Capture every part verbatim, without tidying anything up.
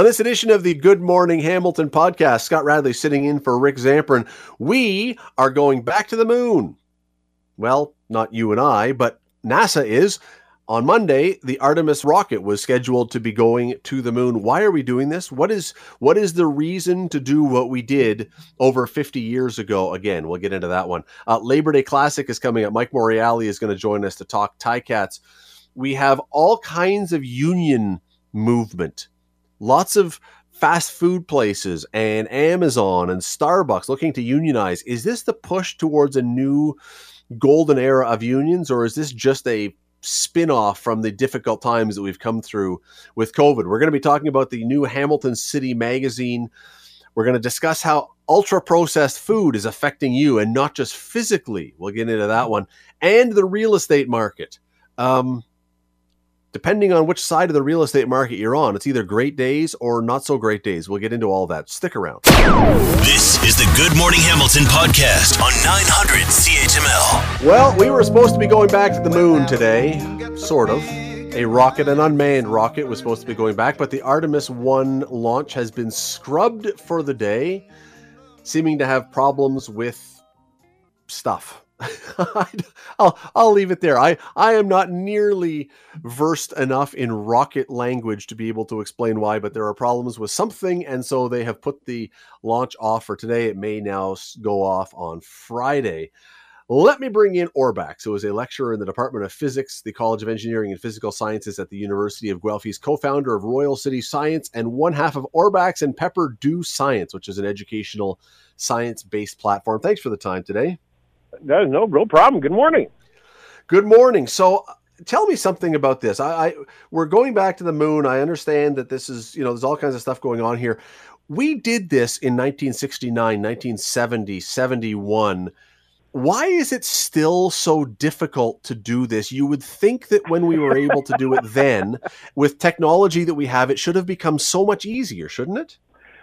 On this edition of the Good Morning Hamilton podcast, Scott Radley sitting in for Rick Zamperin. We are going back to the moon. Well, not you and I, but NASA is. On Monday, the Artemis rocket was scheduled to be going to the moon. Why are we doing this? What is what is the reason to do what we did over fifty years ago? Again, we'll get into that one. Uh, Labor Day Classic is coming up. Mike Morreale is going to join us to talk Ticats. We have all kinds of union movement. Lots of fast food places and Amazon and Starbucks looking to unionize. Is this the push towards a new golden era of unions, or is this just a spin-off from the difficult times that we've come through with COVID? We're going to be talking about the new Hamilton City Magazine. We're going to discuss how ultra-processed food is affecting you, and not just physically. We'll get into that one. And the real estate market. Um, depending on which side of the real estate market you're on, it's either great days or not so great days. We'll get into all that. Stick around. This is the Good Morning Hamilton podcast on nine hundred C H M L. Well, we were supposed to be going back to the moon today, sort of. A rocket, an unmanned rocket, was supposed to be going back, but the Artemis one launch has been scrubbed for the day, seeming to have problems with stuff. I'll, I'll leave it there. I, I am not nearly versed enough in rocket language to be able to explain why, but there are problems with something, and so they have put the launch off for today. It may now go off on Friday. Let me bring in Orbax, who is a lecturer in the Department of Physics, the College of Engineering and Physical Sciences at the University of Guelph. He's co-founder of Royal City Science and one half of Orbax and Pepperdew Science, which is an educational science-based platform. Thanks for the time today. That is no, no problem. Good morning. Good morning. So tell me something about this. I, I we're going back to the moon. I understand that this is, you know, there's all kinds of stuff going on here. We did this in nineteen sixty-nine, nineteen seventy, seventy-one. Why is it still so difficult to do this? You would think that when we were able to do it then, with technology that we have, it should have become so much easier, shouldn't it?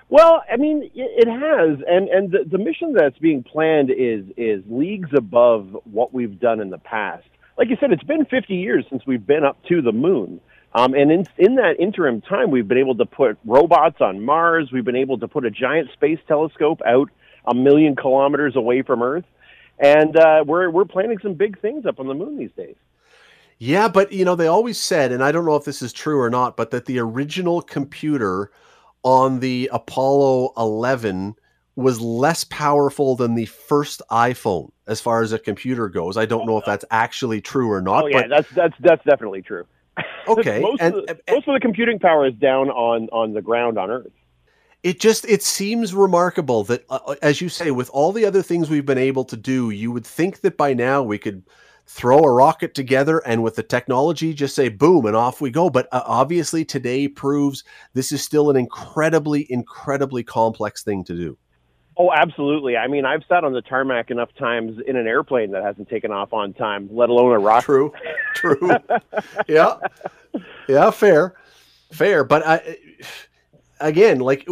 Well, I mean, it has, and, and the, the mission that's being planned is is leagues above what we've done in the past. Like you said, it's been fifty years since we've been up to the moon, um, and in, in that interim time, we've been able to put robots on Mars, we've been able to put a giant space telescope out a million kilometers away from Earth, and uh, we're we're planning some big things up on the moon these days. Yeah, but, you know, they always said, and I don't know if this is true or not, but that the original computer on the Apollo eleven was less powerful than the first iPhone as far as a computer goes. I don't know if that's actually true or not. Oh yeah, but that's that's that's definitely true. Okay, most, and, of the, and, most of the computing power is down on on the ground on Earth. It just it seems remarkable that, uh, as you say, with all the other things we've been able to do, you would think that by now we could throw a rocket together and with the technology just say boom and off we go. But uh, obviously today proves this is still an incredibly, incredibly complex thing to do. Oh, absolutely. I mean, I've sat on the tarmac enough times in an airplane that hasn't taken off on time, let alone a rocket. True, true. Yeah, yeah, fair, fair. But I, again, like,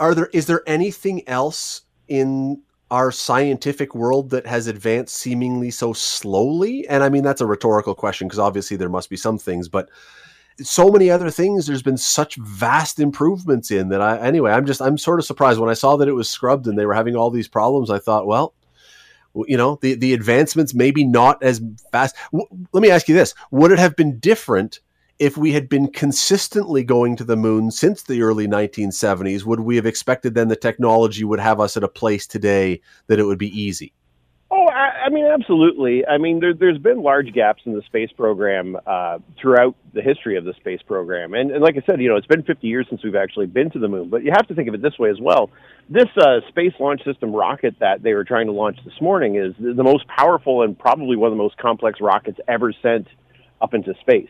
are there, is there anything else in our scientific world that has advanced seemingly so slowly? And I mean, that's a rhetorical question because obviously there must be some things, but so many other things there's been such vast improvements in that I, anyway, I'm just, I'm sort of surprised when I saw that it was scrubbed and they were having all these problems. I thought, well, you know, the, the advancements maybe not as fast. W- let me ask you this. Would it have been different if we had been consistently going to the moon since the early nineteen seventies, would we have expected then the technology would have us at a place today that it would be easy? Oh, I, I mean, absolutely. I mean, there, there's been large gaps in the space program uh, throughout the history of the space program. And, and like I said, you know, it's been fifty years since we've actually been to the moon, but you have to think of it this way as well. This uh, Space Launch System rocket that they were trying to launch this morning is the most powerful and probably one of the most complex rockets ever sent up into space.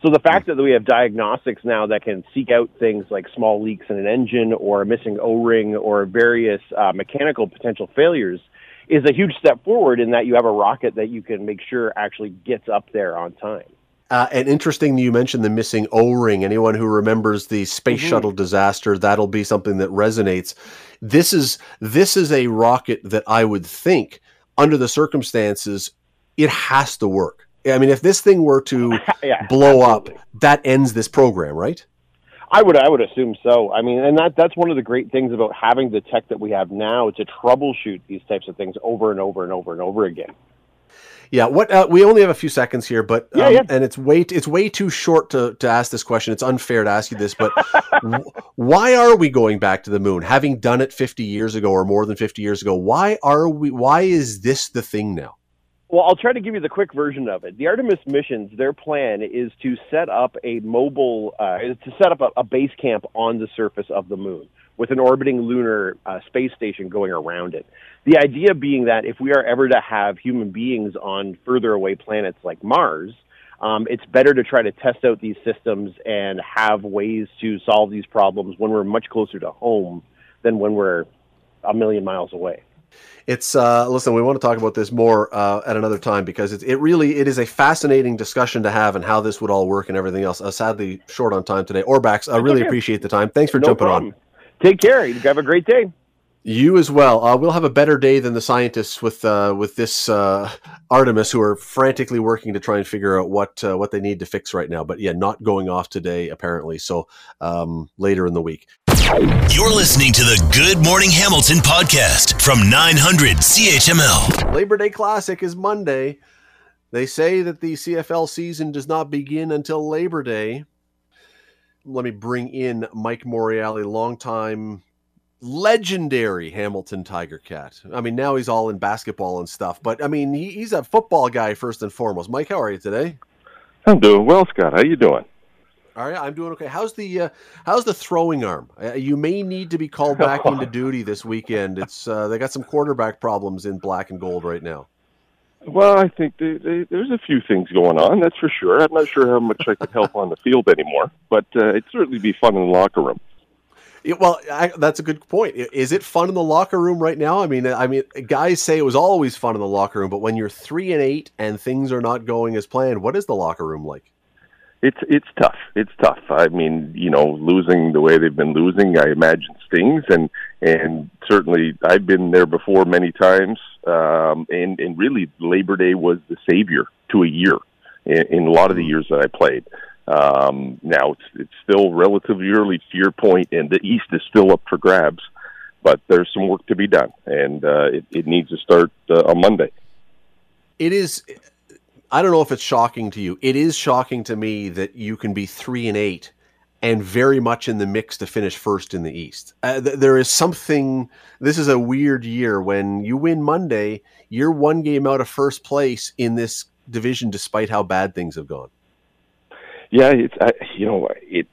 So the fact that we have diagnostics now that can seek out things like small leaks in an engine or a missing O-ring or various uh, mechanical potential failures is a huge step forward in that you have a rocket that you can make sure actually gets up there on time. Uh, and interesting you mentioned the missing O-ring. Anyone who remembers the space mm-hmm. shuttle disaster, that'll be something that resonates. This is this is a rocket that I would think, under the circumstances, it has to work. I mean, if this thing were to yeah, blow absolutely. up, that ends this program, right? I would I would assume so. I mean, and that that's one of the great things about having the tech that we have now, to troubleshoot these types of things over and over and over and over again. Yeah, what uh, we only have a few seconds here, but um, yeah, yeah. and it's way it's way too short to, to ask this question. It's unfair to ask you this, but w- why are we going back to the moon? Having done it fifty years ago or more than fifty years ago, why are we? Why is this the thing now? Well, I'll try to give you the quick version of it. The Artemis missions, their plan is to set up a mobile, uh, is to set up a, a base camp on the surface of the moon, with an orbiting lunar uh, space station going around it. The idea being that if we are ever to have human beings on further away planets like Mars, um, it's better to try to test out these systems and have ways to solve these problems when we're much closer to home than when we're a million miles away. It's uh, listen, we want to talk about this more uh, at another time, because it, it really it is a fascinating discussion to have, and how this would all work and everything else. Uh, sadly, short on time today. Orbax, I really appreciate the time. Thanks for no jumping problem. on. Take care. You have a great day. You as well. Uh, we'll have a better day than the scientists with uh, with this uh, Artemis, who are frantically working to try and figure out what uh, what they need to fix right now. But yeah, not going off today, apparently. So um, later in the week. You're listening to the Good Morning Hamilton podcast from nine hundred C H M L. Labor Day Classic is Monday. They say that the C F L season does not begin until Labor Day. Let me bring in Mike Morreale, longtime legendary Hamilton Tiger Cat. I mean, now he's all in basketball and stuff, but I mean, he, he's a football guy first and foremost. Mike, how are you today? I'm doing well, Scott. How you doing? All right, I'm doing okay. How's the uh, how's the throwing arm? Uh, you may need to be called back into duty this weekend. It's uh, they got some quarterback problems in black and gold right now. Well, I think they, they, there's a few things going on, that's for sure. I'm not sure how much I could help on the field anymore, but uh, it'd certainly be fun in the locker room. Yeah, well, I, that's a good point. Is it fun in the locker room right now? I mean, I mean, guys say it was always fun in the locker room, but when you're three and eight and things are not going as planned, what is the locker room like? It's it's tough. It's tough. I mean, you know, losing the way they've been losing, I imagine stings, and and certainly I've been there before many times. Um, and and really, Labor Day was the savior to a year in, in a lot of the years that I played. Um, now it's it's still relatively early to your point, and the East is still up for grabs, but there's some work to be done, and uh, it it needs to start uh, on Monday. It is. I don't know if it's shocking to you. It is shocking to me that you can be three and eight and very much in the mix to finish first in the East. Uh, th- there is something, this is a weird year when you win Monday, you're one game out of first place in this division, despite how bad things have gone. Yeah. It's, I, you know, it's,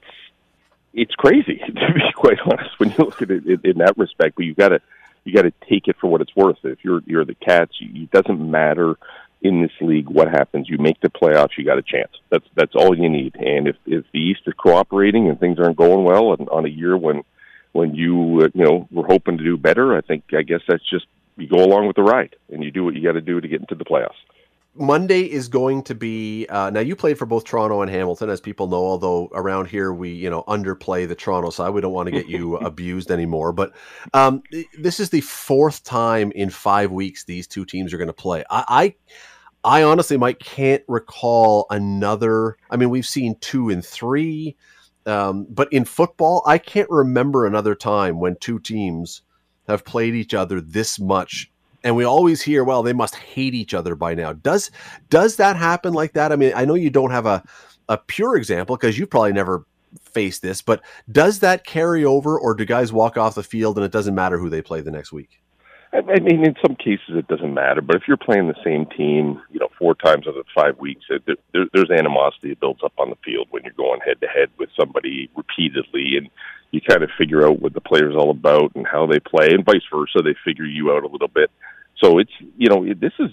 it's crazy, to be quite honest, when you look at it in, in that respect, but you've got to, you got to take it for what it's worth. If you're, you're the Cats, you, it doesn't matter. In this league, what happens? You make the playoffs, you got a chance. That's that's all you need. And if, if the East is cooperating and things aren't going well, and on a year when when you uh, you know were hoping to do better, I think I guess that's just you go along with the ride and you do what you got to do to get into the playoffs. Monday is going to be uh, now. You played for both Toronto and Hamilton, as people know. Although around here we you know underplay the Toronto side, we don't want to get you abused anymore. But um, this is the fourth time in five weeks these two teams are going to play. I, I, I honestly, Mike, can't recall another. I mean, we've seen two and three, um, but in football, I can't remember another time when two teams have played each other this much. And we always hear, well, they must hate each other by now. Does does that happen like that? I mean, I know you don't have a, a pure example because you probably never faced this, but does that carry over, or do guys walk off the field and it doesn't matter who they play the next week? I mean, in some cases it doesn't matter, but if you're playing the same team, you know, four times out of five weeks, there, there, there's animosity that builds up on the field when you're going head-to-head with somebody repeatedly, and you kind of figure out what the player's all about and how they play, and vice versa, they figure you out a little bit. So it's, you know, this is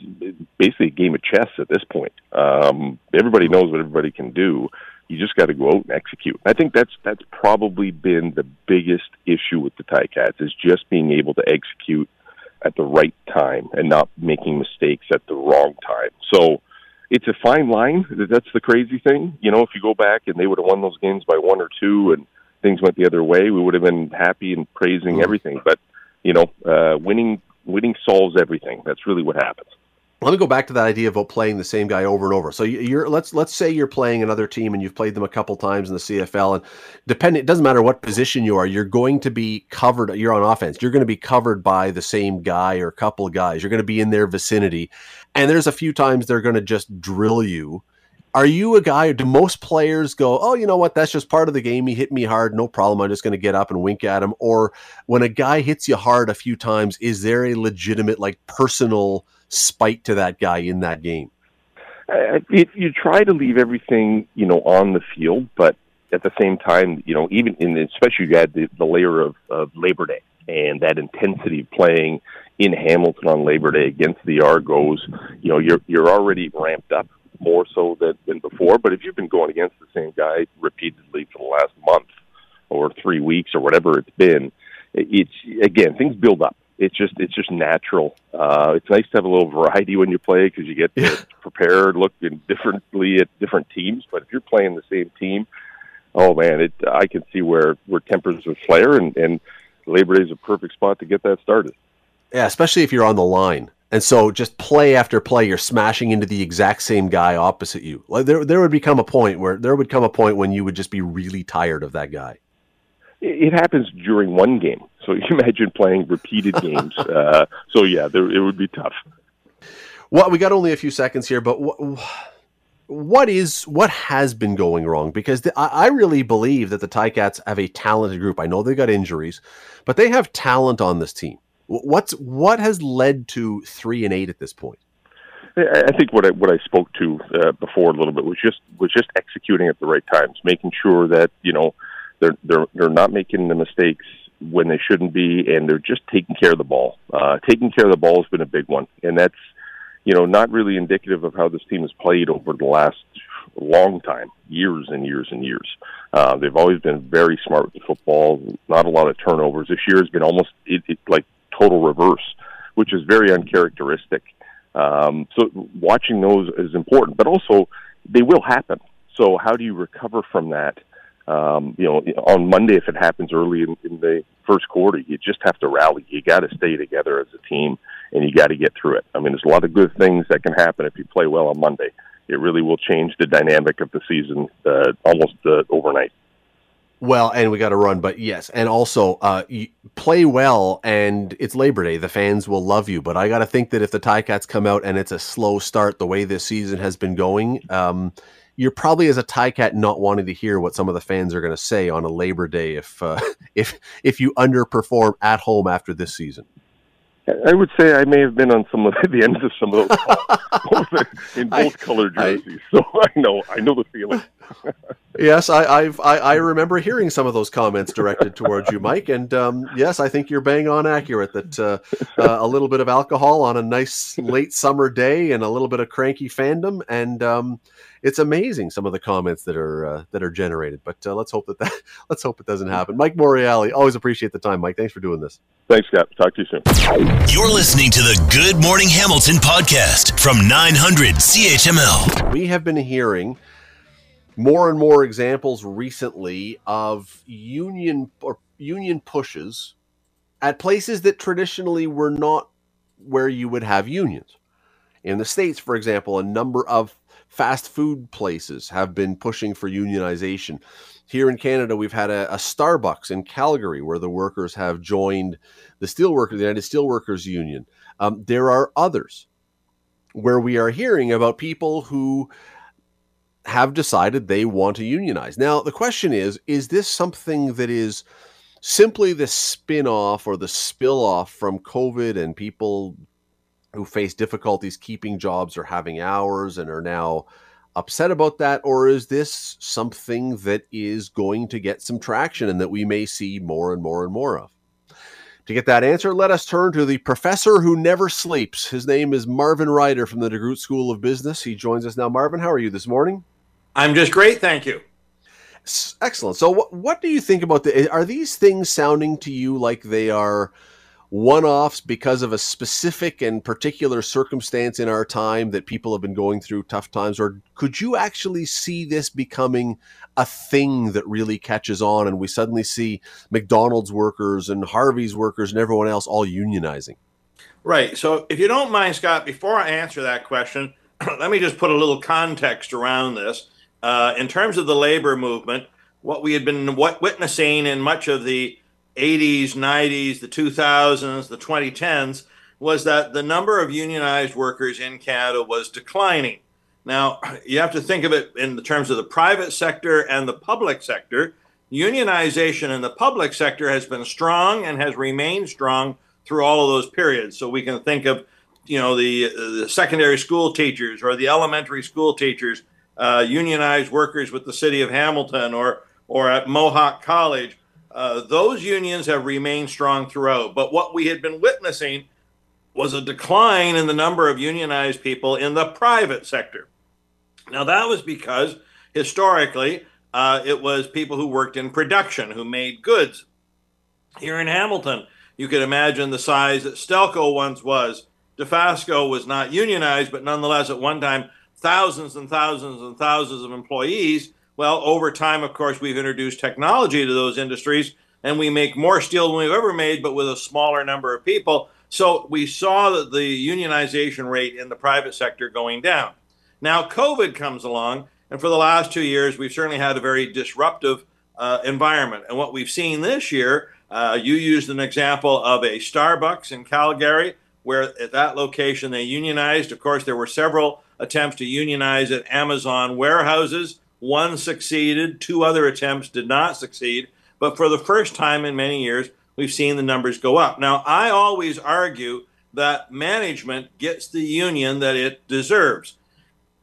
basically a game of chess at this point. Um, everybody knows what everybody can do. You just got to go out and execute. I think that's that's probably been the biggest issue with the Ticats, is just being able to execute at the right time and not making mistakes at the wrong time. So it's a fine line. That's the crazy thing. You know, if you go back and they would have won those games by one or two and things went the other way, we would have been happy and praising everything. But, you know, uh, winning... Winning solves everything. That's really what happens. let me go back to that idea about playing the same guy over and over. So you're let's let's say you're playing another team and you've played them a couple times in the C F L, and depending, it doesn't matter what position you are, you're going to be covered. You're on offense. You're going to be covered by the same guy or couple guys. You're going to be in their vicinity, and there's a few times they're going to just drill you. Are you a guy, do most players go, oh, you know what, that's just part of the game. He hit me hard, no problem. I'm just going to get up and wink at him. Or when a guy hits you hard a few times, is there a legitimate, like, personal spike to that guy in that game? Uh, it, you try to leave everything, you know, on the field, but at the same time, you know, even in, especially you had the, the layer of, of Labor Day and that intensity of playing in Hamilton on Labor Day against the Argos, you know, you're you're already ramped up, more so than, than before. But if you've been going against the same guy repeatedly for the last month or three weeks or whatever it's been, it's, again, things build up. It's just it's just natural. Uh, it's nice to have a little variety when you play because you get to prepare, look differently at different teams. But if you're playing the same team, oh, man, it, I can see where, where tempers would flare, and, and Labor Day is a perfect spot to get that started. Yeah, especially if you're on the line. And so just play after play, you're smashing into the exact same guy opposite you. Like there, there would become a point where there would come a point when you would just be really tired of that guy. It happens during one game. So you imagine playing repeated games. uh, so yeah, there, it would be tough. Well, we got only a few seconds here, but what, what is, what has been going wrong? Because the, I, I really believe that the Ticats have a talented group. I know they got injuries, but they have talent on this team. What's what has led to three and eight at this point? I think what I what I spoke to uh, before a little bit was just was just executing at the right times, making sure that you know they're they're they're not making the mistakes when they shouldn't be, and they're just taking care of the ball. Uh, taking care of the ball has been a big one, and that's you know not really indicative of how this team has played over the last long time, years and years and years. Uh, they've always been very smart with the football, not a lot of turnovers. This year has been almost it, it, like. total reverse, which is very uncharacteristic. Um, so watching those is important, but also they will happen. So how do you recover from that? Um, you know, on Monday, if it happens early in, in the first quarter, you just have to rally. You got to stay together as a team, and you got to get through it. I mean, there's a lot of good things that can happen if you play well on Monday. It really will change the dynamic of the season uh, almost uh, overnight. Well, and we got to run, but yes. And also, uh, you play well, and it's Labor Day. The fans will love you. But I got to think that if the Ticats come out and it's a slow start the way this season has been going, um, you're probably, as a Ticat, not wanting to hear what some of the fans are going to say on a Labor Day if uh, if if you underperform at home after this season. I would say I may have been on some of the ends of some of those calls in both color jerseys, I, so I know I know the feeling. Yes, I, I've I, I remember hearing some of those comments directed towards you, Mike, and um, yes, I think you're bang on accurate that uh, uh, a little bit of alcohol on a nice late summer day and a little bit of cranky fandom, and um, it's amazing some of the comments that are uh, that are generated. But uh, let's hope that, that let's hope it doesn't happen. Mike Morreale, always appreciate the time, Mike. Thanks for doing this. Thanks, Scott. Talk to you soon. You're listening to the Good Morning Hamilton podcast from nine hundred C H M L. We have been hearing more and more examples recently of union or union pushes at places that traditionally were not where you would have unions. In the States, for example, a number of fast food places have been pushing for unionization. Here in Canada, we've had a, a Starbucks in Calgary where the workers have joined the Steelworkers, the United Steelworkers Union. Um, there are others where we are hearing about people who have decided they want to unionize. Now, the question is, is this something that is simply the spin-off or the spill-off from COVID and people who face difficulties keeping jobs or having hours and are now upset about that, or is this something that is going to get some traction and that we may see more and more and more of? To get that answer, let us turn to the professor who never sleeps. His name is Marvin Ryder from the DeGroote School of Business. He joins us now. Marvin, how are you this morning? I'm just great, thank you. Excellent. So what, what do you think about the, are these things sounding to you like they are one-offs because of a specific and particular circumstance in our time that people have been going through tough times, or could you actually see this becoming a thing that really catches on and we suddenly see McDonald's workers and Harvey's workers and everyone else all unionizing? Right. So if you don't mind, Scott, before I answer that question, let me just put a little context around this. Uh, in terms of the labor movement, what we had been witnessing in much of the eighties, nineties, the two thousands, the twenty tens, was that the number of unionized workers in Canada was declining. Now, you have to think of it in the terms of the private sector and the public sector. Unionization in the public sector has been strong and has remained strong through all of those periods. So we can think of, you know, the, the secondary school teachers or the elementary school teachers, uh, unionized workers with the city of Hamilton or, or at Mohawk College. Uh, those unions have remained strong throughout. But what we had been witnessing was a decline in the number of unionized people in the private sector. Now, that was because historically uh, it was people who worked in production, who made goods. Here in Hamilton, you could imagine the size that Stelco once was. Dofasco was not unionized, but nonetheless, at one time, thousands and thousands and thousands of employees. Well, over time, of course, we've introduced technology to those industries, and we make more steel than we've ever made, but with a smaller number of people. So we saw that the unionization rate in the private sector going down. Now, COVID comes along, and for the last two years, we've certainly had a very disruptive uh, environment. And what we've seen this year, uh, you used an example of a Starbucks in Calgary, where at that location they unionized. Of course, there were several attempts to unionize at Amazon warehouses. One succeeded, two other attempts did not succeed. But for the first time in many years, we've seen the numbers go up. Now, I always argue that management gets the union that it deserves,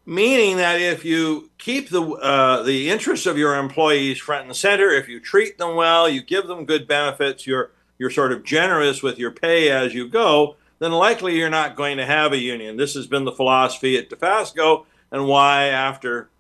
meaning that if you keep the, uh, the interests of your employees front and center, if you treat them well, you give them good benefits, you're, you're sort of generous with your pay as you go, then likely you're not going to have a union. This has been the philosophy at Dofasco, and why after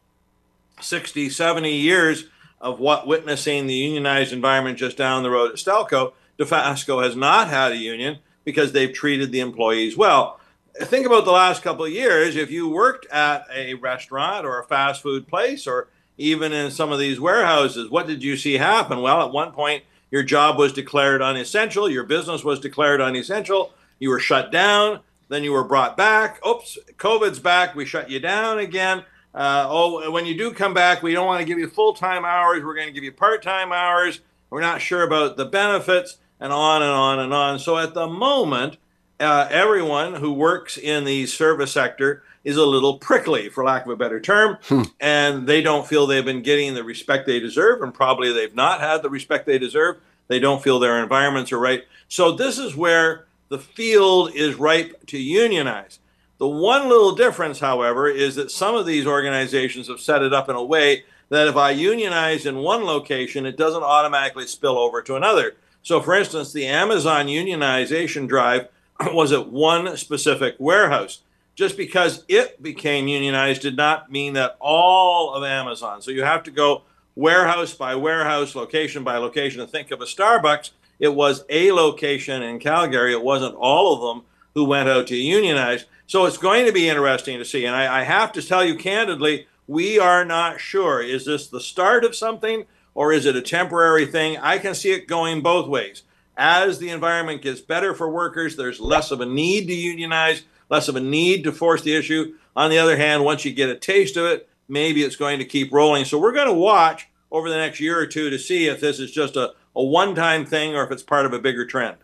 sixty, seventy years of what witnessing the unionized environment just down the road at Stelco, Dofasco has not had a union, because they've treated the employees well. Think about the last couple of years. If you worked at a restaurant or a fast food place or even in some of these warehouses, what did you see happen? Well, at one point, your job was declared unessential. Your business was declared unessential. You were shut down. Then you were brought back. Oops, COVID's back. We shut you down again. Uh, oh, when you do come back, we don't want to give you full-time hours. We're going to give you part-time hours. We're not sure about the benefits, and on and on and on. So at the moment, uh, everyone who works in the service sector is a little prickly, for lack of a better term, hmm. and they don't feel they've been getting the respect they deserve, and probably they've not had the respect they deserve. They don't feel their environments are right. So this is where the field is ripe to unionize. The one little difference, however, is that some of these organizations have set it up in a way that if I unionize in one location, it doesn't automatically spill over to another. So, for instance, the Amazon unionization drive was at one specific warehouse. Just because it became unionized did not mean that all of Amazon. So you have to go warehouse by warehouse, location by location, and think of a Starbucks. It was a location in Calgary. It wasn't all of them who went out to unionize. So it's going to be interesting to see. And I, I have to tell you candidly, we are not sure. Is this the start of something, or is it a temporary thing? I can see it going both ways. As the environment gets better for workers, there's less of a need to unionize, less of a need to force the issue. On the other hand, once you get a taste of it, maybe it's going to keep rolling. So we're going to watch over the next year or two to see if this is just a a one-time thing or if it's part of a bigger trend.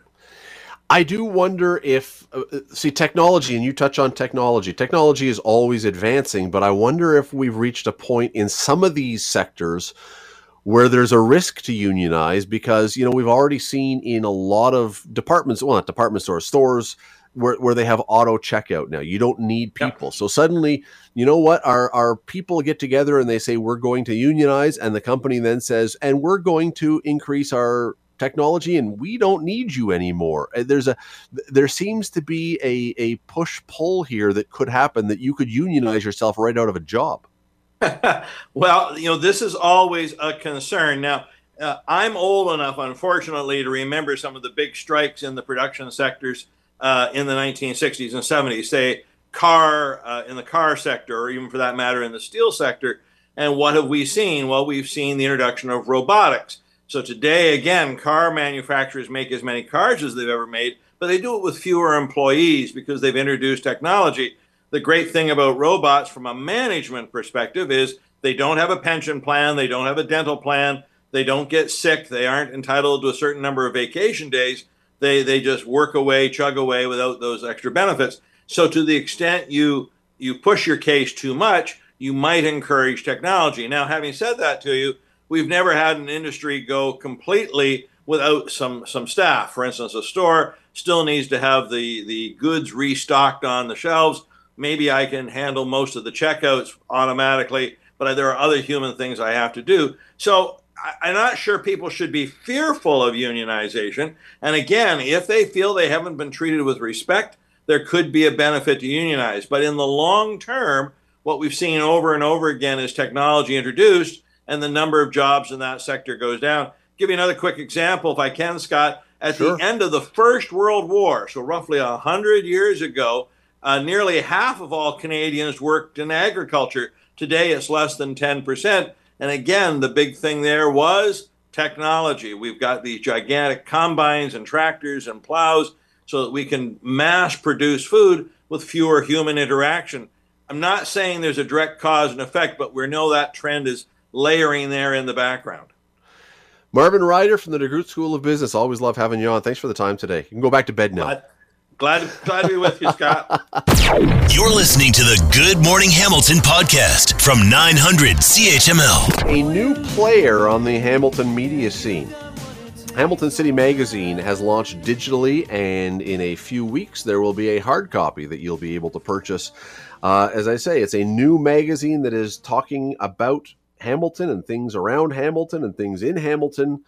I do wonder if, uh, see, technology, and you touch on technology, technology is always advancing, but I wonder if we've reached a point in some of these sectors where there's a risk to unionize, because, you know, we've already seen in a lot of departments, well, not department stores, stores where, where they have auto checkout now. You don't need people. Yep. So suddenly, you know what, our, our people get together and they say, we're going to unionize, and the company then says, and we're going to increase our technology and we don't need you anymore. There's a there seems to be a a push pull here that could happen, that you could unionize yourself right out of a job. Well, you know, this is always a concern. Now, uh, I'm old enough, unfortunately, to remember some of the big strikes in the production sectors uh, in the nineteen sixties and seventies, say car uh, in the car sector, or even for that matter in the steel sector. And what have we seen? Well, we've seen the introduction of robotics. So today, again, car manufacturers make as many cars as they've ever made, but they do it with fewer employees because they've introduced technology. The great thing about robots from a management perspective is they don't have a pension plan. They don't have a dental plan. They don't get sick. They aren't entitled to a certain number of vacation days. They, they just work away, chug away without those extra benefits. So to the extent you, you push your case too much, you might encourage technology. Now, having said that to you, we've never had an industry go completely without some, some staff. For instance, a store still needs to have the, the goods restocked on the shelves. Maybe I can handle most of the checkouts automatically, but there are other human things I have to do. So I'm not sure people should be fearful of unionization. And again, if they feel they haven't been treated with respect, there could be a benefit to unionize. But in the long term, what we've seen over and over again is technology introduced and the number of jobs in that sector goes down. I'll give you another quick example, if I can, Scott. At Sure. the end of the First World War, so roughly one hundred years ago, uh, nearly half of all Canadians worked in agriculture. Today, it's less than ten percent. And again, the big thing there was technology. We've got these gigantic combines and tractors and plows so that we can mass produce food with fewer human interaction. I'm not saying there's a direct cause and effect, but we know that trend is layering there in the background. Marvin Ryder from the DeGroote School of Business. Always love having you on. Thanks for the time today. You can go back to bed now. Glad, glad, glad to be with you, Scott. You're listening to the Good Morning Hamilton podcast from nine hundred C H M L. A new player on the Hamilton media scene. Hamilton City Magazine has launched digitally, and in a few weeks there will be a hard copy that you'll be able to purchase. Uh, as I say, it's a new magazine that is talking about Hamilton and things around Hamilton and things in Hamilton.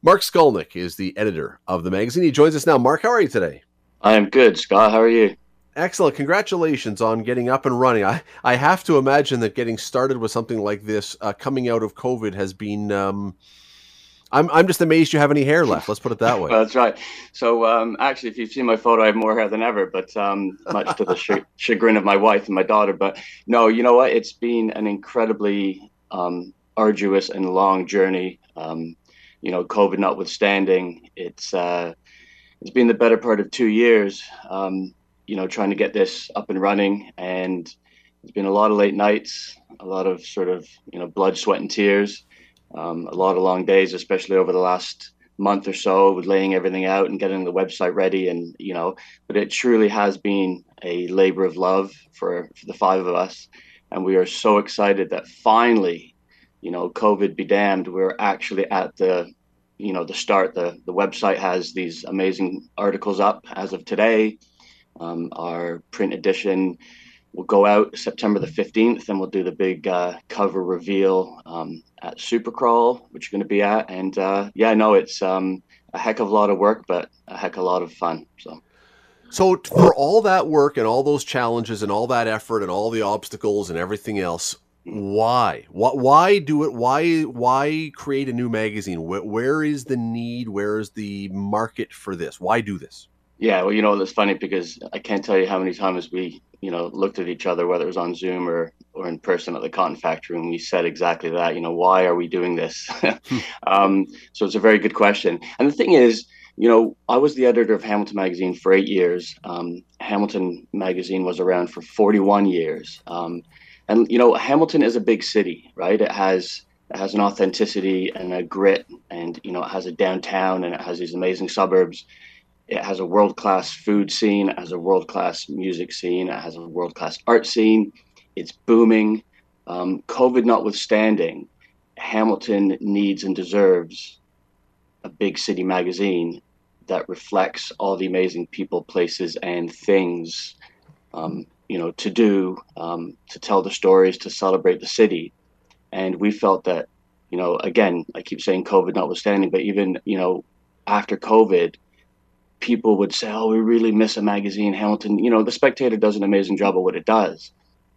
Mark Skolnick is the editor of the magazine. He joins us now. Mark, how are you today? I am good, Scott. How are you? Excellent. Congratulations on getting up and running. I, I have to imagine that getting started with something like this uh, coming out of COVID has been... Um, I'm I'm just amazed you have any hair left. Let's put it that way. Well, that's right. So um, actually, if you've seen my photo, I have more hair than ever, but um, much to the sh- chagrin of my wife and my daughter. But no, you know what? It's been an incredibly... Um, arduous and long journey. Um, you know, COVID notwithstanding, it's uh, it's been the better part of two years. Um, you know, trying to get this up and running, and it's been a lot of late nights, a lot of sort of you know blood, sweat, and tears, um, a lot of long days, especially over the last month or so, with laying everything out and getting the website ready. And you know, but it truly has been a labor of love for, for the five of us. And we are so excited that finally, you know, COVID be damned, we're actually at the, you know, the start. The the website has these amazing articles up as of today. Um, our print edition will go out September the fifteenth, and we'll do the big uh, cover reveal um, at Supercrawl, which you're going to be at. And uh, yeah, no, it's um, a heck of a lot of work, but a heck of a lot of fun. So. So for all that work and all those challenges and all that effort and all the obstacles and everything else, why? Why do it? Why Why create a new magazine? Where is the need? Where is the market for this? Why do this? Yeah, well, you know, it's funny because I can't tell you how many times we, you know, looked at each other, whether it was on Zoom or, or in person at the cotton factory, and we said exactly that, you know, why are we doing this? um, so it's a very good question. And the thing is, you know, I was the editor of Hamilton Magazine for eight years. Um, Hamilton Magazine was around for forty-one years. Um, and, you know, Hamilton is a big city, right? It has it has an authenticity and a grit, and, you know, it has a downtown, and it has these amazing suburbs. It has a world-class food scene. It has a world-class music scene. It has a world-class art scene. It's booming. Um, COVID notwithstanding, Hamilton needs and deserves a big city magazine that reflects all the amazing people, places, and things, um, you know, to do, um, to tell the stories, to celebrate the city. And we felt that, you know, again, I keep saying COVID notwithstanding, but even, you know, after COVID, people would say, oh, we really miss a magazine, Hamilton. You know, The Spectator does an amazing job of what it does,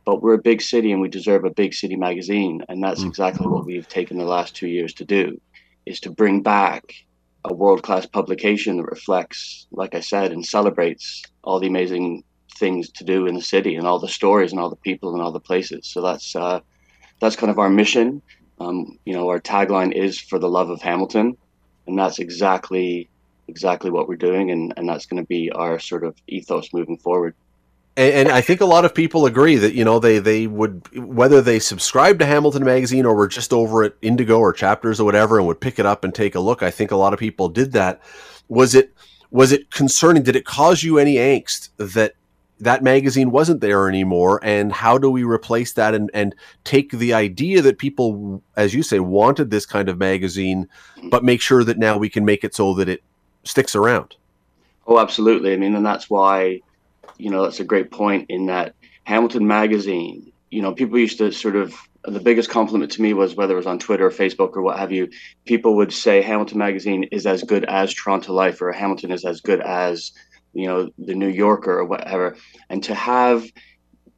but we're a big city and we deserve a big city magazine. And that's exactly what we've taken the last two years to do, is to bring back a world-class publication that reflects, like I said, and celebrates all the amazing things to do in the city and all the stories and all the people and all the places. So that's uh, that's kind of our mission. Um, you know, our tagline is "For the Love of Hamilton," and that's exactly exactly what we're doing, and, and that's going to be our sort of ethos moving forward. And, and I think a lot of people agree that, you know, they, they would, whether they subscribe to Hamilton Magazine or were just over at Indigo or Chapters or whatever and would pick it up and take a look. I think a lot of people did that. Was it, was it concerning? Did it cause you any angst that that magazine wasn't there anymore? And how do we replace that and, and take the idea that people, as you say, wanted this kind of magazine, but make sure that now we can make it so that it sticks around? Oh, absolutely. I mean, and that's why, you know, that's a great point in that Hamilton Magazine, you know, people used to sort of, the biggest compliment to me was, whether it was on Twitter or Facebook or what have you, people would say Hamilton Magazine is as good as Toronto Life, or Hamilton is as good as, you know, the New Yorker or whatever. And to have,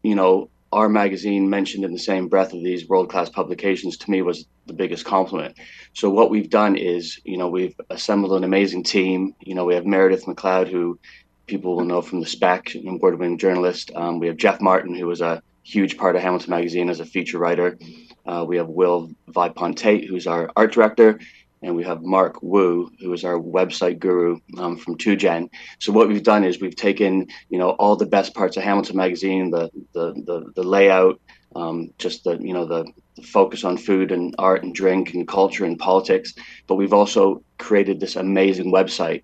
you know, our magazine mentioned in the same breath of these world-class publications, to me, was the biggest compliment. So what we've done is, you know, we've assembled an amazing team. You know, we have Meredith McLeod, who people will know from The Spec, an award-winning journalist. Um, we have Jeff Martin, who was a huge part of Hamilton Magazine as a feature writer. Uh, we have Will Vipontate, who's our art director. And we have Mark Wu, who is our website guru um, from two gen. So what we've done is we've taken, you know, all the best parts of Hamilton Magazine, the the the, the layout, um, just the, you know, the, the focus on food and art and drink and culture and politics. But we've also created this amazing website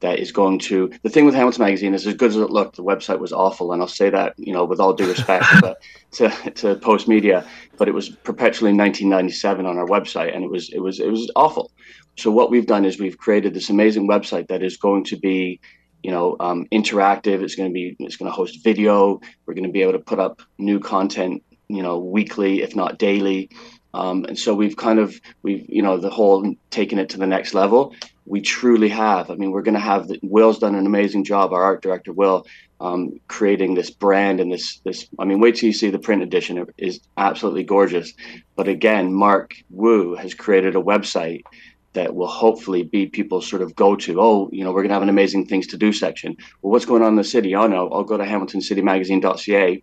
that is going to, the thing with Hamilton Magazine is, as good as it looked, the website was awful. And I'll say that, you know, with all due respect but to, to Post Media, but it was perpetually nineteen ninety-seven on our website, and it was, it was, it was awful. So what we've done is we've created this amazing website that is going to be, you know, um, interactive. It's going to be, it's going to host video. We're going to be able to put up new content, you know, weekly, if not daily. Um, and so we've kind of, we've, you know, the whole taken it to the next level. We truly have. I mean, we're going to have, the, Will's done an amazing job, our art director, Will, um, creating this brand and this, this, I mean, wait till you see the print edition. It is absolutely gorgeous. But again, Mark Wu has created a website that will hopefully be people's sort of go-to. Oh, you know, we're going to have an amazing things to do section. Well, what's going on in the city? Oh, no, I'll go to hamilton city magazine dot c a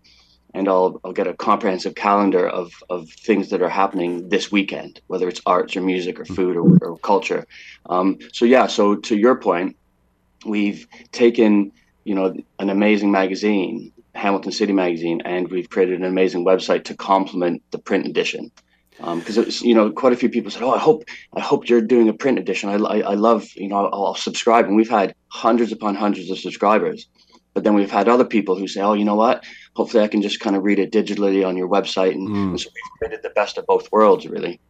and I'll, I'll get a comprehensive calendar of, of things that are happening this weekend, whether it's arts or music or food or, or culture. Um, so yeah, so to your point, we've taken, you know, an amazing magazine, Hamilton City Magazine, and we've created an amazing website to complement the print edition. Because um, it was, you know, quite a few people said, "Oh, I hope, I hope you're doing a print edition. I, I, I love, you know, I'll, I'll subscribe." And we've had hundreds upon hundreds of subscribers. But then we've had other people who say, "Oh, you know what? Hopefully I can just kind of read it digitally on your website." And, mm. and so we've created the best of both worlds, really.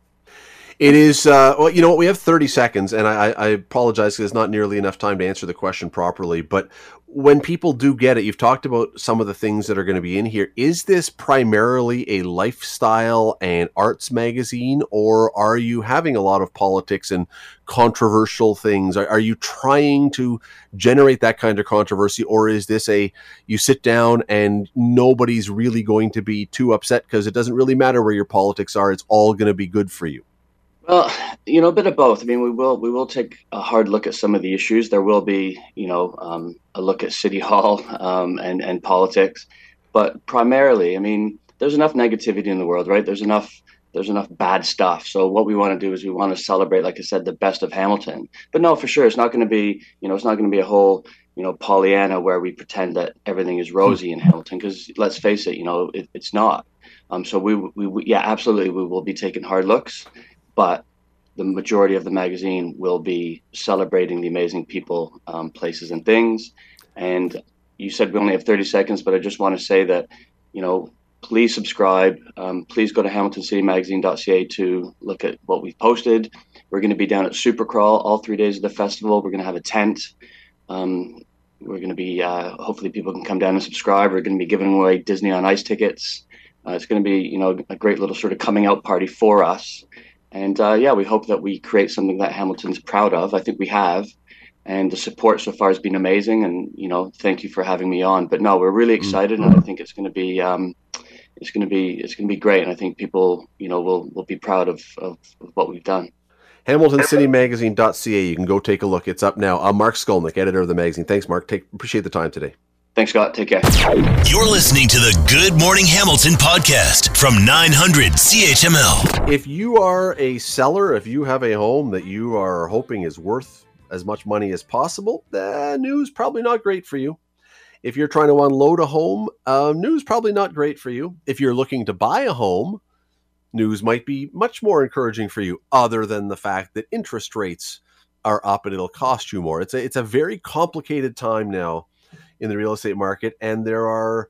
It is, uh, well, you know what? We have thirty seconds, and I, I apologize because there's not nearly enough time to answer the question properly. But when people do get it, you've talked about some of the things that are going to be in here. Is this primarily a lifestyle and arts magazine, or are you having a lot of politics and controversial things? Are, are you trying to generate that kind of controversy, or is this a, you sit down and nobody's really going to be too upset because it doesn't really matter where your politics are, it's all going to be good for you? Well, you know, a bit of both. I mean, we will we will take a hard look at some of the issues. There will be, you know, um, a look at City Hall um, and, and politics. But primarily, I mean, there's enough negativity in the world, right? There's enough there's enough bad stuff. So what we want to do is we want to celebrate, like I said, the best of Hamilton. But no, for sure, it's not going to be, you know, it's not going to be a whole, you know, Pollyanna where we pretend that everything is rosy in Hamilton, because let's face it, you know, it, it's not. Um, so we, we, we, yeah, absolutely, we will be taking hard looks. But the majority of the magazine will be celebrating the amazing people, um, places, and things. And you said we only have thirty seconds, but I just want to say that, you know, please subscribe. Um, please go to hamilton city magazine dot c a to look at what we've posted. We're going to be down at Supercrawl all three days of the festival. We're going to have a tent. Um, we're going to be, uh, hopefully people can come down and subscribe. We're going to be giving away Disney on Ice tickets. Uh, it's going to be, you know, a great little sort of coming out party for us. And, uh, yeah, we hope that we create something that Hamilton's proud of. I think we have. And the support so far has been amazing. And, you know, thank you for having me on. But, no, we're really excited. And I think it's going to be um, it's going to be it's going to be great. And I think people, you know, will, will be proud of, of, of what we've done. hamilton city magazine dot c a. You can go take a look. It's up now. I'm Mark Skolnick, editor of the magazine. Thanks, Mark. Take, appreciate the time today. Thanks, Scott. Take care. You're listening to the Good Morning Hamilton podcast from nine hundred C H M L. If you are a seller, if you have a home that you are hoping is worth as much money as possible, the news probably not great for you. If you're trying to unload a home, uh, news probably not great for you. If you're looking to buy a home, news might be much more encouraging for you, other than the fact that interest rates are up and it'll cost you more. It's a, it's a very complicated time now in the real estate market, and there are,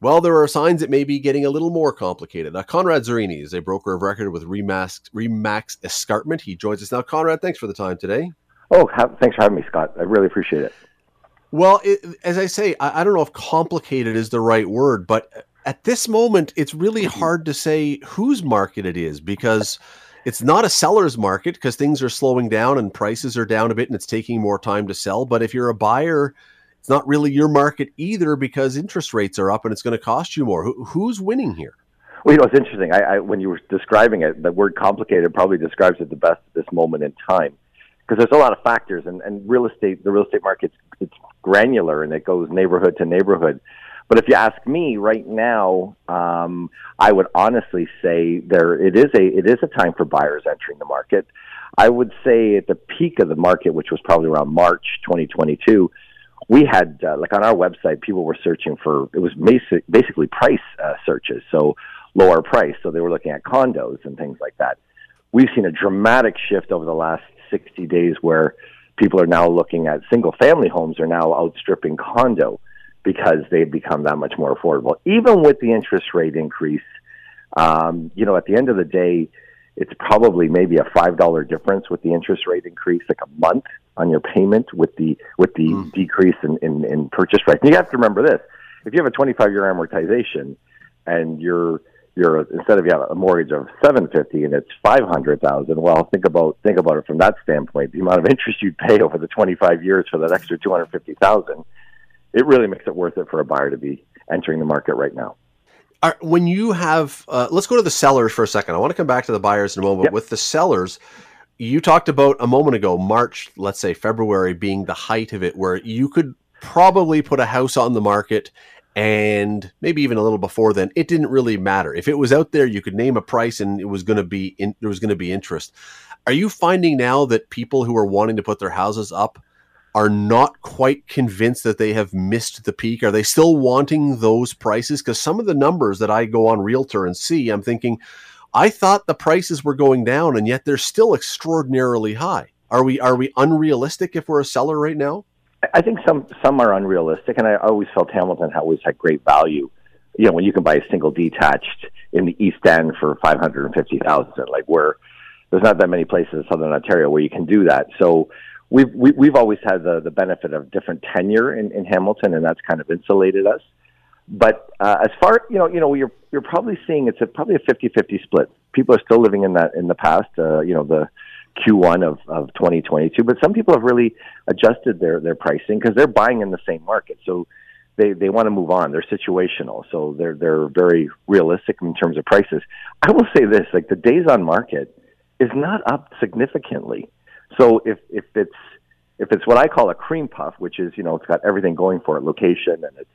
well, there are signs it may be getting a little more complicated. Now, Conrad Zarini is a broker of record with R E-MAX Escarpment. He joins us now. Conrad, thanks for the time today. Oh, thanks for having me, Scott. I really appreciate it. Well, it, as I say, I, I don't know if complicated is the right word, but at this moment, it's really hard to say whose market it is, because it's not a seller's market because things are slowing down and prices are down a bit and it's taking more time to sell. But if you're a buyer, it's not really your market either because interest rates are up and it's going to cost you more. Who, who's winning here? Well, you know, it's interesting. I, I, when you were describing it, the word complicated probably describes it the best at this moment in time, because there's a lot of factors, and, and real estate, the real estate market's it's granular and it goes neighborhood to neighborhood. But if you ask me right now, um, I would honestly say there it is a it is a time for buyers entering the market. I would say at the peak of the market, which was probably around March twenty twenty-two. We had, uh, like on our website, people were searching for, it was basic, basically price uh, searches, so lower price. So they were looking at condos and things like that. We've seen a dramatic shift over the last sixty days where people are now looking at single-family homes are now outstripping condo because they've become that much more affordable. Even with the interest rate increase, um, you know, at the end of the day, it's probably maybe a five dollars difference with the interest rate increase, like a month on your payment with the with the mm. decrease in, in, in purchase price. And you have to remember this. If you have a twenty-five year amortization and you're you're instead of you have a mortgage of seven hundred fifty thousand dollars and it's five hundred thousand dollars, well, think about think about it from that standpoint. The amount of interest you'd pay over the twenty-five years for that extra two hundred fifty thousand dollars, it really makes it worth it for a buyer to be entering the market right now. When you have, uh, let's go to the sellers for a second. I want to come back to the buyers in a moment. Yep. With the sellers, you talked about a moment ago, March, let's say February being the height of it, where you could probably put a house on the market and maybe even a little before then, it didn't really matter. If it was out there, you could name a price and it was going to be, in, there was going to be interest. Are you finding now that people who are wanting to put their houses up are not quite convinced that they have missed the peak? Are they still wanting those prices? Because some of the numbers that I go on Realtor and see, I'm thinking, I thought the prices were going down, and yet they're still extraordinarily high. Are we are we unrealistic if we're a seller right now? I think some some are unrealistic, and I always felt Hamilton always had great value. You know, when you can buy a single detached in the East End for five hundred fifty thousand dollars, like where there's not that many places in Southern Ontario where you can do that. So We've, we, we've always had the, the benefit of different tenure in, in Hamilton, and that's kind of insulated us. But uh, as far, you know, you know, you're, you're probably seeing it's a, probably a fifty-fifty split. People are still living in that in the past, uh, you know, the Q one of, of twenty twenty-two. But some people have really adjusted their, their pricing because they're buying in the same market. So they, they want to move on. They're situational. So they're, they're very realistic in terms of prices. I will say this, like the days on market is not up significantly. So if, if it's if it's what I call a cream puff, which is, you know, it's got everything going for it, location, and it's,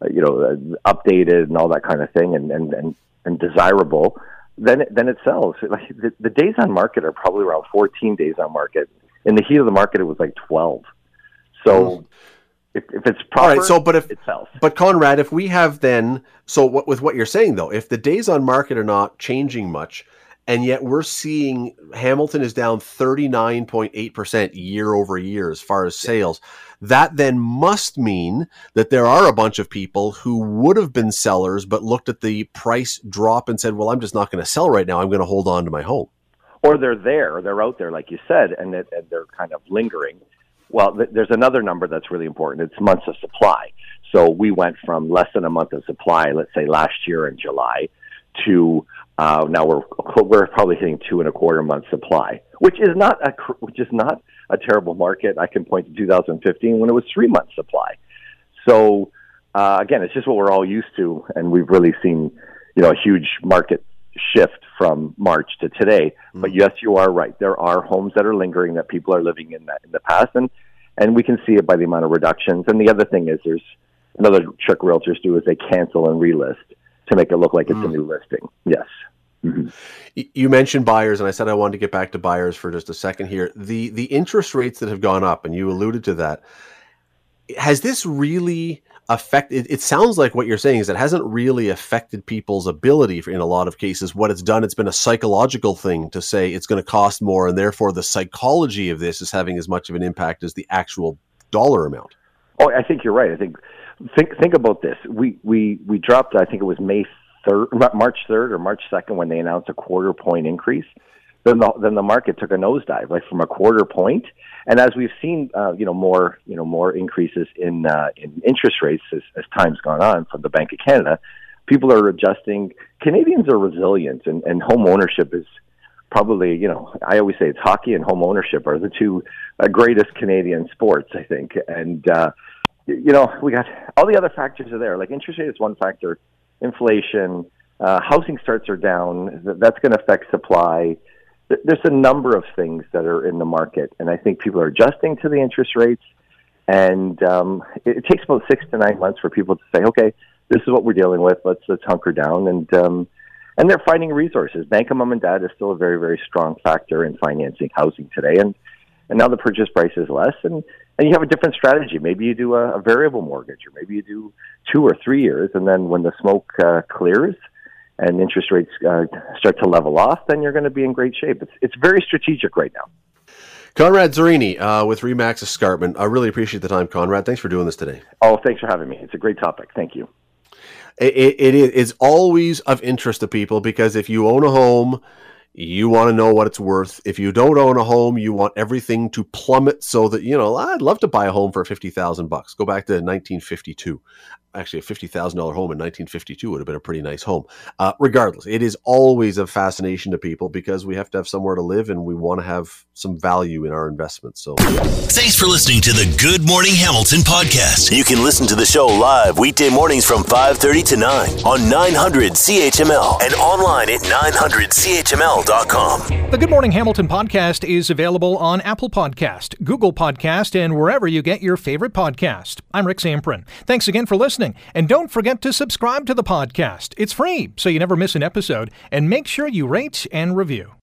uh, you know, uh, updated and all that kind of thing, and and, and, and desirable, then it, then it sells. Like the, the days on market are probably around fourteen days on market. In the heat of the market, it was like twelve. So mm. if, if it's proper, all right, so, but if, it sells. But Conrad, if we have then, so what, with what you're saying, though, if the days on market are not changing much, and yet we're seeing Hamilton is down thirty-nine point eight percent year over year as far as sales. That then must mean that there are a bunch of people who would have been sellers but looked at the price drop and said, well, I'm just not going to sell right now. I'm going to hold on to my home. Or they're there. They're out there, like you said, and, it, and they're kind of lingering. Well, th- there's another number that's really important. It's months of supply. So we went from less than a month of supply, let's say last year in July, to uh, now we're we're probably hitting two and a quarter month supply, which is not a which is not a terrible market. I can point to two thousand fifteen when it was three month supply. So uh, again, it's just what we're all used to, and we've really seen, you know, a huge market shift from March to today. Mm-hmm. But yes, you are right. There are homes that are lingering that people are living in that in the past, and And we can see it by the amount of reductions. And the other thing is, there's another trick realtors do is they cancel and relist to make it look like it's mm. a new listing. Yes. Mm-hmm. You mentioned buyers, and I said I wanted to get back to buyers for just a second here. The the interest rates that have gone up, and you alluded to that, has this really affected? It, it sounds like what you're saying is it hasn't really affected people's ability for, in a lot of cases. What it's done, it's been a psychological thing to say it's going to cost more, and therefore the psychology of this is having as much of an impact as the actual dollar amount. Oh, I think you're right. I think think think about this. We we we dropped, I think it was May Third, March third or March second when they announced a quarter point increase, then the, then the market took a nosedive, like from a quarter point. And as we've seen, uh, you know, more, you know, more increases in uh, in interest rates as, as time's gone on from the Bank of Canada, people are adjusting. Canadians are resilient, and, and home ownership is probably, you know, I always say it's hockey and home ownership are the two uh, greatest Canadian sports, I think. And, uh, you know, we got all the other factors are there. Like interest rate is one factor. Inflation, uh, housing starts are down. That's going to affect supply. There's a number of things that are in the market, and I think people are adjusting to the interest rates. And um, it, it takes about six to nine months for people to say, "Okay, this is what we're dealing with. Let's let's hunker down." And um, and they're finding resources. Bank of Mom and Dad is still a very very strong factor in financing housing today. And and now the purchase price is less, and, and you have a different strategy. Maybe you do a, a variable mortgage, or maybe you do two or three years, and then when the smoke uh, clears and interest rates uh, start to level off, then you're going to be in great shape. It's it's very strategic right now. Conrad Zarini uh, with RE-MAX Escarpment. I really appreciate the time, Conrad. Thanks for doing this today. Oh, thanks for having me. It's a great topic. Thank you. It, it is always of interest to people because if you own a home, you want to know what it's worth. If you don't own a home, you want everything to plummet so that, you know, I'd love to buy a home for fifty thousand bucks. Go back to nineteen fifty-two. Actually, a fifty thousand dollars home in nineteen fifty-two would have been a pretty nice home. Uh, regardless, it is always a fascination to people because we have to have somewhere to live and we want to have some value in our investments. So, thanks for listening to the Good Morning Hamilton podcast. You can listen to the show live weekday mornings from five thirty to nine on nine hundred C H M L and online at nine hundred C H M L dot com. The Good Morning Hamilton podcast is available on Apple Podcast, Google Podcast, and wherever you get your favorite podcast. I'm Rick Zamperin. Thanks again for listening. And don't forget to subscribe to the podcast. It's free, so you never miss an episode. And make sure you rate and review.